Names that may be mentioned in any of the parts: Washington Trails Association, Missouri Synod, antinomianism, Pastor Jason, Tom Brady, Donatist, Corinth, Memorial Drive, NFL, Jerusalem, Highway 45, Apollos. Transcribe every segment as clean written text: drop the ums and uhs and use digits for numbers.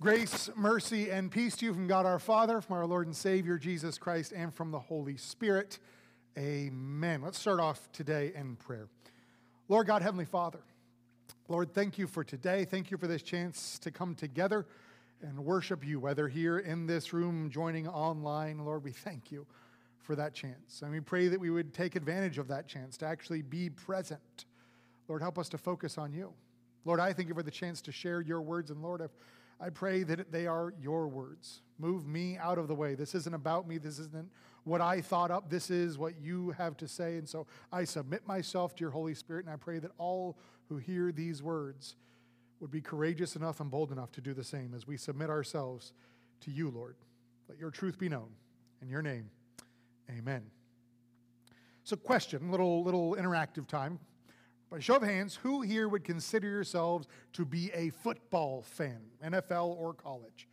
Grace, mercy, and peace to you from God our Father, from our Lord and Savior, Jesus Christ, and from the Holy Spirit. Amen. Let's start off today in prayer. Lord God, Heavenly Father, Lord, thank you for today. Thank you for this chance to come together and worship you, whether here in this room, joining online. Lord, we thank you for that chance. And we pray that we would take advantage of that chance to actually be present. Lord, help us to focus on you. Lord, I thank you for the chance to share your words. And Lord, I pray that they are your words. Move me out of the way. This isn't about me. This isn't what I thought up. This is what you have to say. And so I submit myself to your Holy Spirit, and I pray that all who hear these words would be courageous enough and bold enough to do the same as we submit ourselves to you, Lord. Let your truth be known. In your name, amen. So question, little interactive time. By show of hands, who here would consider yourselves to be a football fan, NFL or college?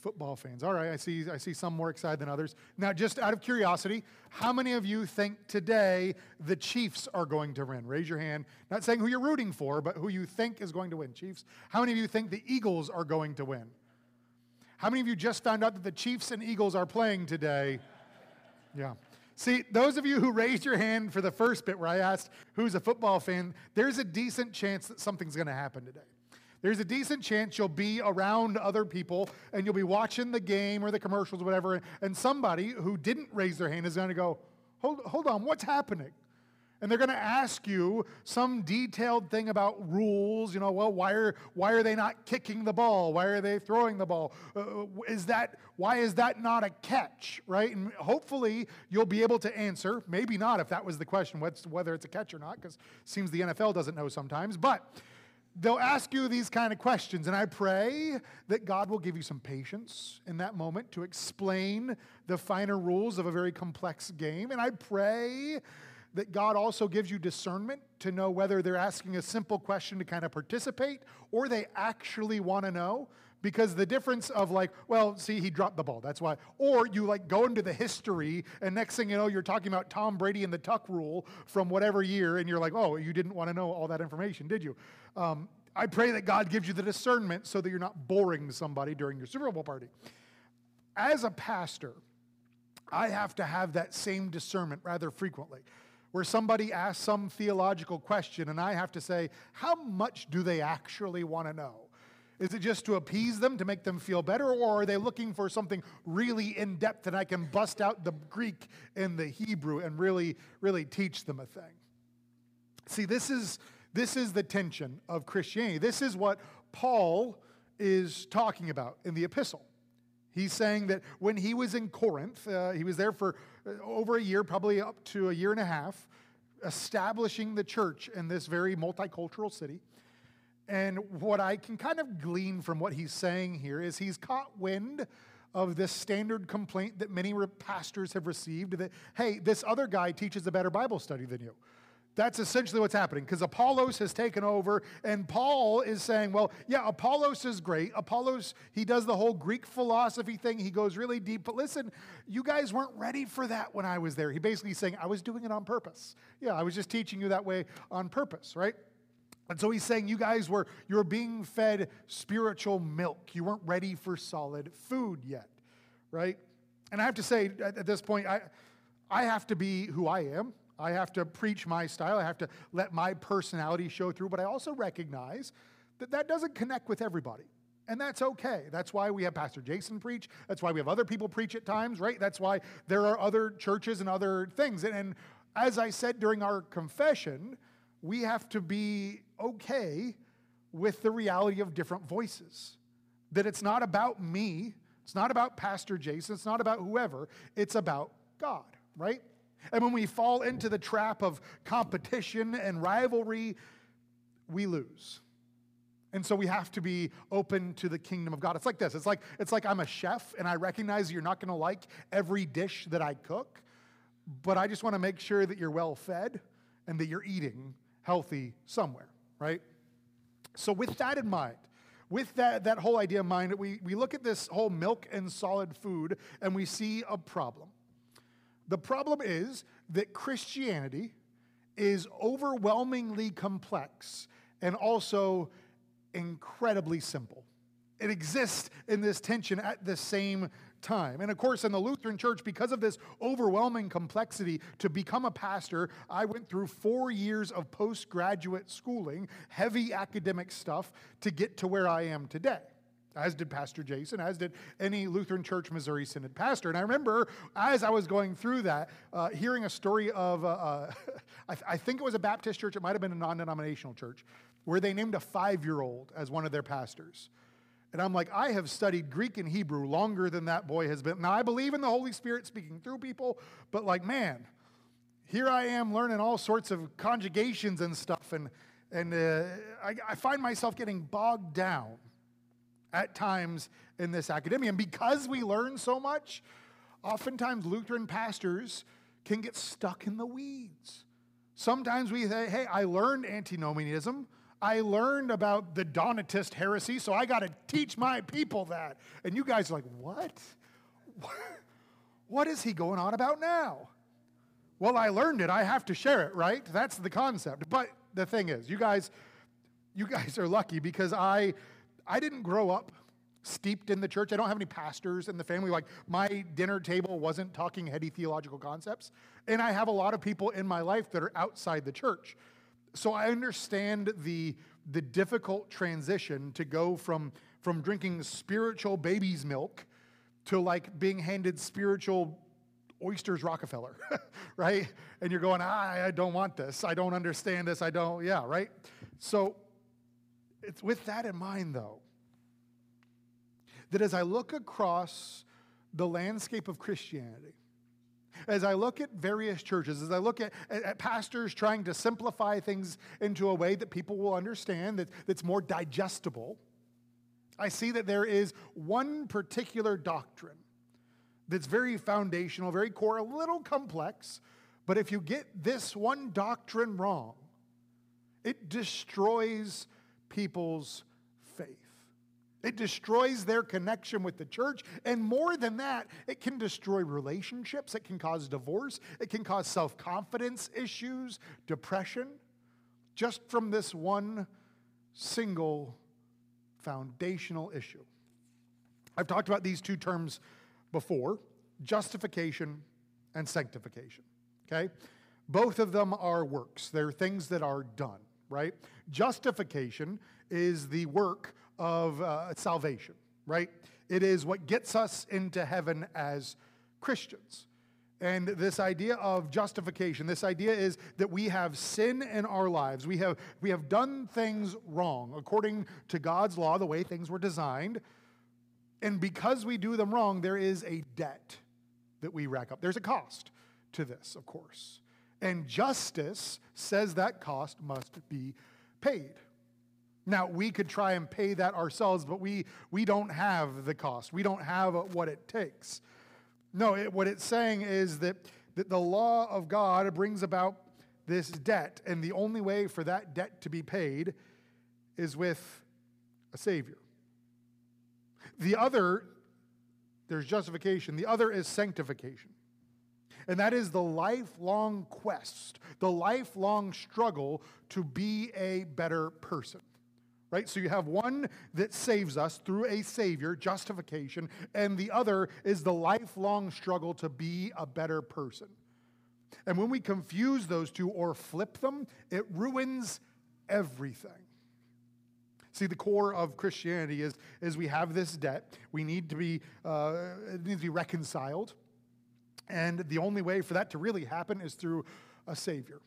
Football fans. All right, I see some more excited than others. Now, just out of curiosity, how many of you think today the Chiefs are going to win? Raise your hand. Not saying who you're rooting for, but who you think is going to win. Chiefs. How many of you think the Eagles are going to win? How many of you just found out that the Chiefs and Eagles are playing today? Yeah. See, those of you who raised your hand for the first bit where I asked who's a football fan, there's a decent chance that something's going to happen today. There's a decent chance you'll be around other people and you'll be watching the game or the commercials or whatever, and somebody who didn't raise their hand is going to go, hold on, what's happening? And they're going to ask you some detailed thing about rules. You know, well, why are they not kicking the ball? Why are they throwing the ball? Why is that not a catch, right? And hopefully you'll be able to answer. Maybe not if that was the question, whether it's a catch or not, because it seems the NFL doesn't know sometimes. But they'll ask you these kind of questions, and I pray that God will give you some patience in that moment to explain the finer rules of a very complex game. And I pray that God also gives you discernment to know whether they're asking a simple question to kind of participate or they actually want to know. Because the difference of like, well, see, he dropped the ball, that's why. Or you like go into the history and next thing you know, you're talking about Tom Brady and the tuck rule from whatever year and you're like, oh, you didn't want to know all that information, did you? I pray that God gives you the discernment so that you're not boring somebody during your Super Bowl party. As a pastor, I have to have that same discernment rather frequently, where somebody asks some theological question and I have to say, how much do they actually want to know? Is it just to appease them, to make them feel better, or are they looking for something really in-depth and I can bust out the Greek and the Hebrew and really, really teach them a thing? See, this is the tension of Christianity. This is what Paul is talking about in the epistle. He's saying that when he was in Corinth, he was there for over a year, probably up to a year and a half, establishing the church in this very multicultural city. And what I can kind of glean from what he's saying here is he's caught wind of this standard complaint that many pastors have received that, hey, this other guy teaches a better Bible study than you. That's essentially what's happening, because Apollos has taken over, and Paul is saying, well, yeah, Apollos is great. Apollos, he does the whole Greek philosophy thing. He goes really deep. But listen, you guys weren't ready for that when I was there. He basically is saying, I was doing it on purpose. Yeah, I was just teaching you that way on purpose, right? And so he's saying, you were being fed spiritual milk. You weren't ready for solid food yet, right? And I have to say, at this point, I have to be who I am. I have to preach my style. I have to let my personality show through. But I also recognize that that doesn't connect with everybody. And that's okay. That's why we have Pastor Jason preach. That's why we have other people preach at times, right? That's why there are other churches and other things. And as I said during our confession, we have to be okay with the reality of different voices. That it's not about me. It's not about Pastor Jason. It's not about whoever. It's about God, right? And when we fall into the trap of competition and rivalry, we lose. And so we have to be open to the kingdom of God. It's like this. It's like I'm a chef, and I recognize you're not going to like every dish that I cook, but I just want to make sure that you're well fed and that you're eating healthy somewhere, right? So with that in mind, with that whole idea in mind, we look at this whole milk and solid food, and we see a problem. The problem is that Christianity is overwhelmingly complex and also incredibly simple. It exists in this tension at the same time. And of course, in the Lutheran Church, because of this overwhelming complexity to become a pastor, I went through 4 years of postgraduate schooling, heavy academic stuff, to get to where I am today. As did Pastor Jason, as did any Lutheran Church Missouri Synod pastor. And I remember, as I was going through that, hearing a story of, I think it was a Baptist church, it might have been a non-denominational church, where they named a 5-year-old as one of their pastors. And I'm like, I have studied Greek and Hebrew longer than that boy has been. Now, I believe in the Holy Spirit speaking through people, but like, man, here I am learning all sorts of conjugations and stuff, and I find myself getting bogged down at times in this academia. And because we learn so much, oftentimes Lutheran pastors can get stuck in the weeds. Sometimes we say, hey, I learned antinomianism. I learned about the Donatist heresy, so I got to teach my people that. And you guys are like, what? What is he going on about now? Well, I learned it. I have to share it, right? That's the concept. But the thing is, you guys are lucky because I didn't grow up steeped in the church. I don't have any pastors in the family. Like, my dinner table wasn't talking heady theological concepts. And I have a lot of people in my life that are outside the church. So I understand the difficult transition to go from drinking spiritual baby's milk to, like, being handed spiritual oysters Rockefeller, right? And you're going, I don't want this. I don't understand this. Yeah, right? So it's with that in mind, though, that as I look across the landscape of Christianity, as I look at various churches, as I look at pastors trying to simplify things into a way that people will understand, that's more digestible, I see that there is one particular doctrine that's very foundational, very core, a little complex, but if you get this one doctrine wrong, it destroys people's faith. It destroys their connection with the church, and more than that, it can destroy relationships, it can cause divorce, it can cause self-confidence issues, depression, just from this one single foundational issue. I've talked about these two terms before, justification and sanctification, okay? Both of them are works. They're things that are done. Right? Justification is the work of salvation, right? It is what gets us into heaven as Christians. And this idea of justification, this idea is that we have sin in our lives. We have done things wrong according to God's law, the way things were designed. And because we do them wrong, there is a debt that we rack up. There's a cost to this, of course. And justice says that cost must be paid. Now, we could try and pay that ourselves, but we don't have the cost. We don't have what it takes. No, what it's saying is that the law of God brings about this debt, and the only way for that debt to be paid is with a Savior. The other, there's justification. The other is sanctification. And that is the lifelong quest, the lifelong struggle to be a better person, right? So you have one that saves us through a Savior, justification, and the other is the lifelong struggle to be a better person. And when we confuse those two or flip them, it ruins everything. See, the core of Christianity is we have this debt. We need to be, it needs to be reconciled. And the only way for that to really happen is through a Savior.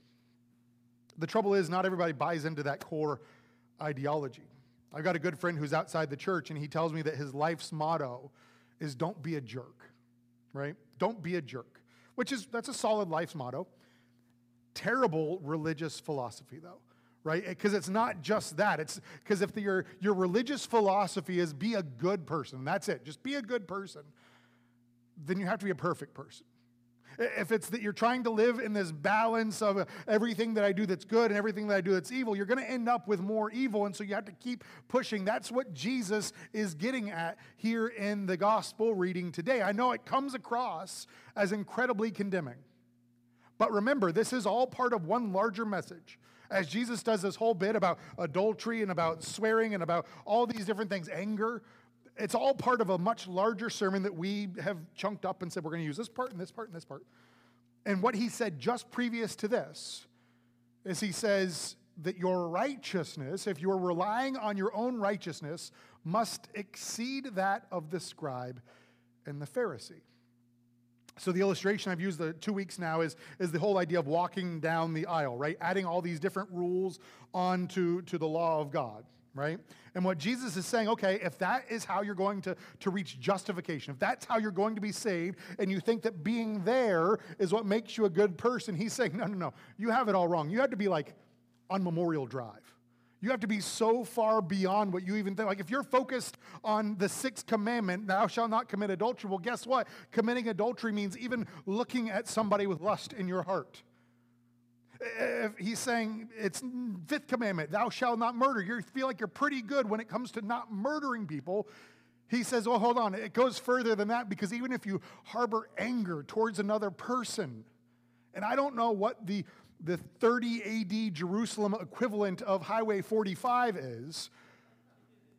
The trouble is, not everybody buys into that core ideology. I've got a good friend who's outside the church, and he tells me that his life's motto is don't be a jerk, right? Don't be a jerk, that's a solid life's motto. Terrible religious philosophy, though, right? Because it's not just that. It's because if your religious philosophy is be a good person, that's it, just be a good person, then you have to be a perfect person. If it's that you're trying to live in this balance of everything that I do that's good and everything that I do that's evil, you're going to end up with more evil, and so you have to keep pushing. That's what Jesus is getting at here in the gospel reading today. I know it comes across as incredibly condemning, but remember, this is all part of one larger message. As Jesus does this whole bit about adultery and about swearing and about all these different things, anger, it's all part of a much larger sermon that we have chunked up and said, we're going to use this part and this part and this part. And what he said just previous to this is he says that your righteousness, if you're relying on your own righteousness, must exceed that of the scribe and the Pharisee. So the illustration I've used the 2 weeks now is the whole idea of walking down the aisle, right? Adding all these different rules onto the law of God, right? And what Jesus is saying, okay, if that is how you're going to reach justification, if that's how you're going to be saved, and you think that being there is what makes you a good person, he's saying, no, you have it all wrong. You have to be like on Memorial Drive. You have to be so far beyond what you even think. Like if you're focused on the sixth commandment, thou shalt not commit adultery, well, guess what? Committing adultery means even looking at somebody with lust in your heart. If he's saying it's fifth commandment, thou shalt not murder. You feel like you're pretty good when it comes to not murdering people. He says, well, hold on. It goes further than that, because even if you harbor anger towards another person, and I don't know what the 30 AD Jerusalem equivalent of Highway 45 is,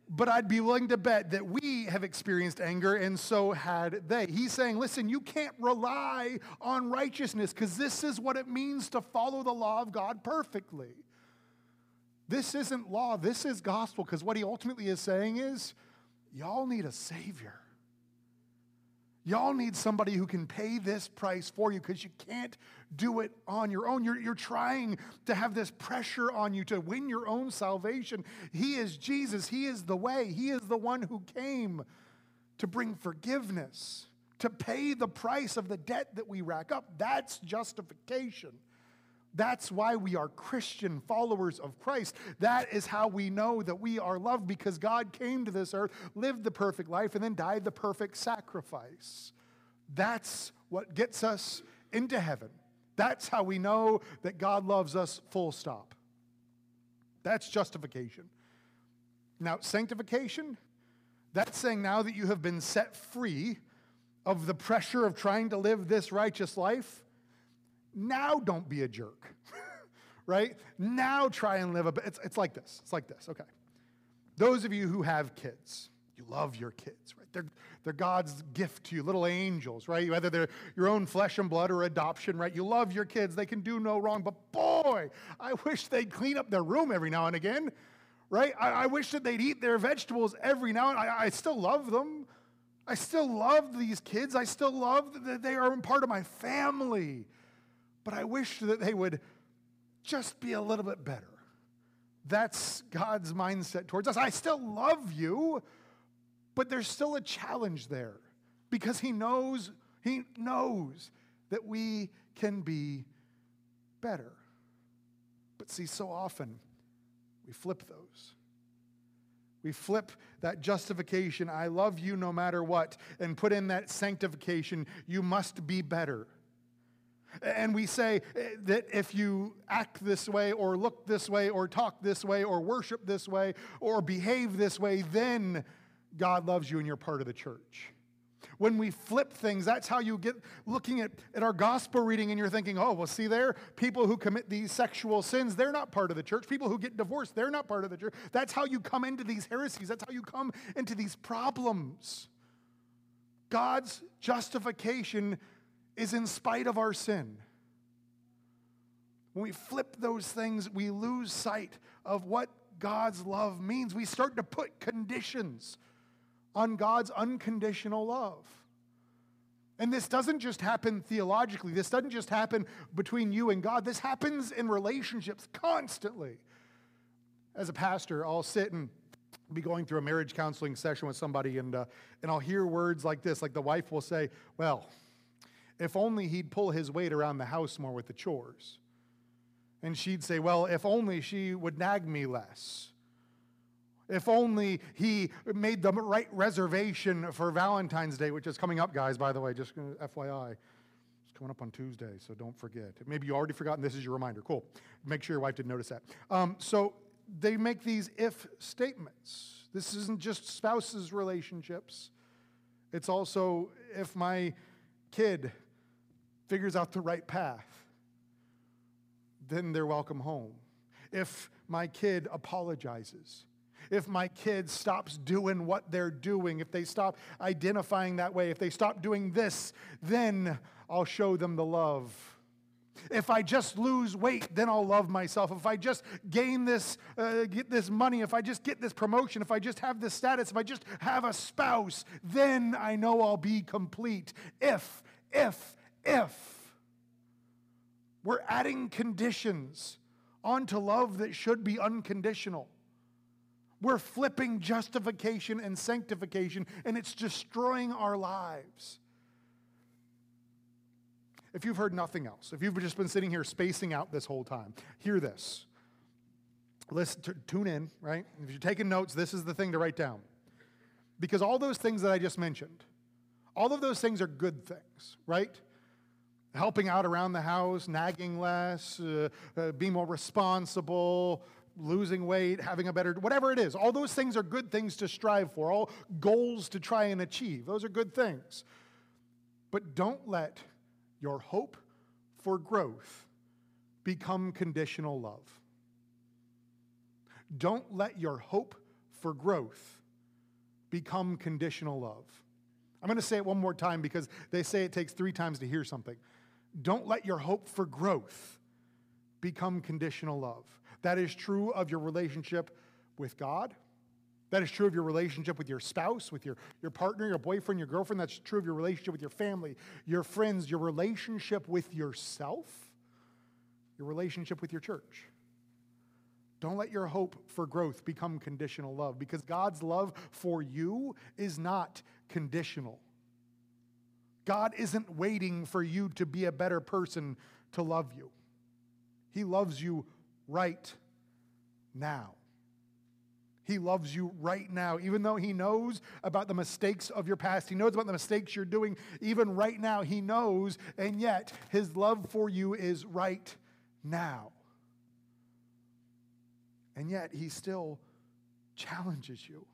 but I'd be willing to bet that we have experienced anger, and so had they. He's saying, listen, you can't rely on righteousness, because this is what it means to follow the law of God perfectly. This isn't law, this is gospel, because what he ultimately is saying is, y'all need a savior. Y'all need somebody who can pay this price for you, because you can't do it on your own. You're trying to have this pressure on you to win your own salvation. He is Jesus. He is the way. He is the one who came to bring forgiveness, to pay the price of the debt that we rack up. That's justification. That's why we are Christian followers of Christ. That is how we know that we are loved, because God came to this earth, lived the perfect life, and then died the perfect sacrifice. That's what gets us into heaven. That's how we know that God loves us, full stop. That's justification. Now, sanctification, that's saying now that you have been set free of the pressure of trying to live this righteous life, now don't be a jerk, right? Now try and live it's like this. It's like this, okay. Those of you who have kids, you love your kids, right? They're God's gift to you, little angels, right? Whether they're your own flesh and blood or adoption, right? You love your kids. They can do no wrong, but boy, I wish they'd clean up their room every now and again, right? I wish that they'd eat their vegetables every now and again. I still love them. I still love these kids. I still love that they are part of my family. But I wish that they would just be a little bit better. That's God's mindset towards us. I still love you, but there's still a challenge there, because he knows that we can be better. But see, so often we flip those. We flip that justification, I love you no matter what, and put in that sanctification, you must be better. And we say that if you act this way or look this way or talk this way or worship this way or behave this way, then God loves you and you're part of the church. When we flip things, that's how you get looking at our gospel reading and you're thinking, oh, well, see there, people who commit these sexual sins, they're not part of the church. People who get divorced, they're not part of the church. That's how you come into these heresies. That's how you come into these problems. God's justification is in spite of our sin. When we flip those things, we lose sight of what God's love means. We start to put conditions on God's unconditional love. And this doesn't just happen theologically. This doesn't just happen between you and God. This happens in relationships constantly. As a pastor, I'll sit and be going through a marriage counseling session with somebody, and I'll hear words like this, like the wife will say, well, if only he'd pull his weight around the house more with the chores. And she'd say, well, if only she would nag me less. If only he made the right reservation for Valentine's Day, which is coming up, guys, by the way, just FYI. It's coming up on Tuesday, so don't forget. Maybe you already forgotten, this is your reminder. Cool. Make sure your wife didn't notice that. So they make these if statements. This isn't just spouses' relationships. It's also if my kid figures out the right path, then they're welcome home. if my kid apologizes, if my kid stops doing what they're doing, if they stop identifying that way, if they stop doing this, then I'll show them the love. If I just lose weight, then I'll love myself. If I just gain this, get this money, if I just get this promotion, if I just have this status, if I just have a spouse, then I know I'll be complete. If. We're adding conditions onto love that should be unconditional. We're flipping justification and sanctification, and it's destroying our lives. If you've heard nothing else, if you've just been sitting here spacing out this whole time, hear this. Listen, tune in, right? If you're taking notes, this is the thing to write down. Because all those things that I just mentioned, all of those things are good things, right? Helping out around the house, nagging less, being more responsible, losing weight, having a better, whatever it is. All those things are good things to strive for, all goals to try and achieve. Those are good things. But don't let your hope for growth become conditional love. Don't let your hope for growth become conditional love. I'm going to say it one more time because they say it takes 3 times to hear something. Don't let your hope for growth become conditional love. That is true of your relationship with God. That is true of your relationship with your spouse, with your partner, your boyfriend, your girlfriend. That's true of your relationship with your family, your friends, your relationship with yourself, your relationship with your church. Don't let your hope for growth become conditional love, because God's love for you is not conditional. God isn't waiting for you to be a better person to love you. He loves you right now. He loves you right now, even though he knows about the mistakes of your past. He knows about the mistakes you're doing. Even right now, he knows, and yet his love for you is right now. And yet he still challenges you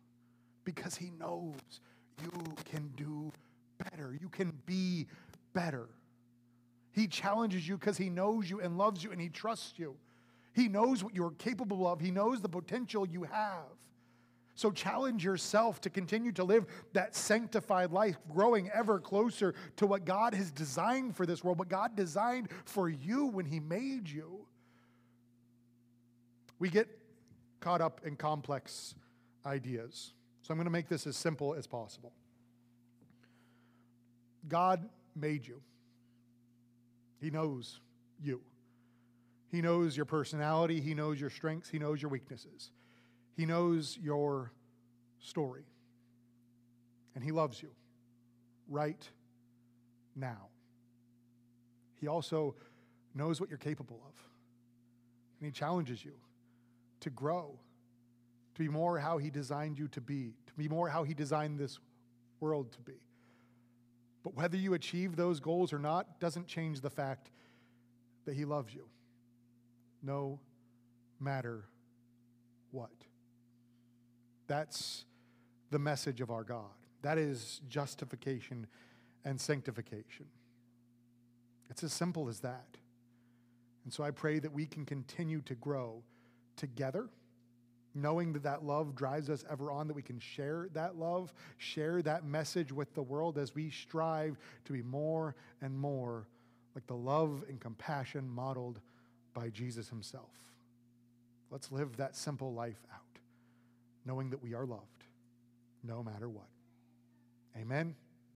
because he knows you can do better. You can be better. He challenges you because he knows you and loves you and he trusts you. He knows what you're capable of. He knows the potential you have. So challenge yourself to continue to live that sanctified life, growing ever closer to what God has designed for this world, what God designed for you when he made you. We get caught up in complex ideas. So I'm going to make this as simple as possible. God made you. He knows you. He knows your personality. He knows your strengths. He knows your weaknesses. He knows your story. And he loves you right now. He also knows what you're capable of. And he challenges you to grow, to be more how he designed you to be more how he designed this world to be. But whether you achieve those goals or not doesn't change the fact that he loves you, no matter what. That's the message of our God. That is justification and sanctification. It's as simple as that. And so I pray that we can continue to grow together, knowing that that love drives us ever on, that we can share that love, share that message with the world as we strive to be more and more like the love and compassion modeled by Jesus himself. Let's live that simple life out, knowing that we are loved no matter what. Amen.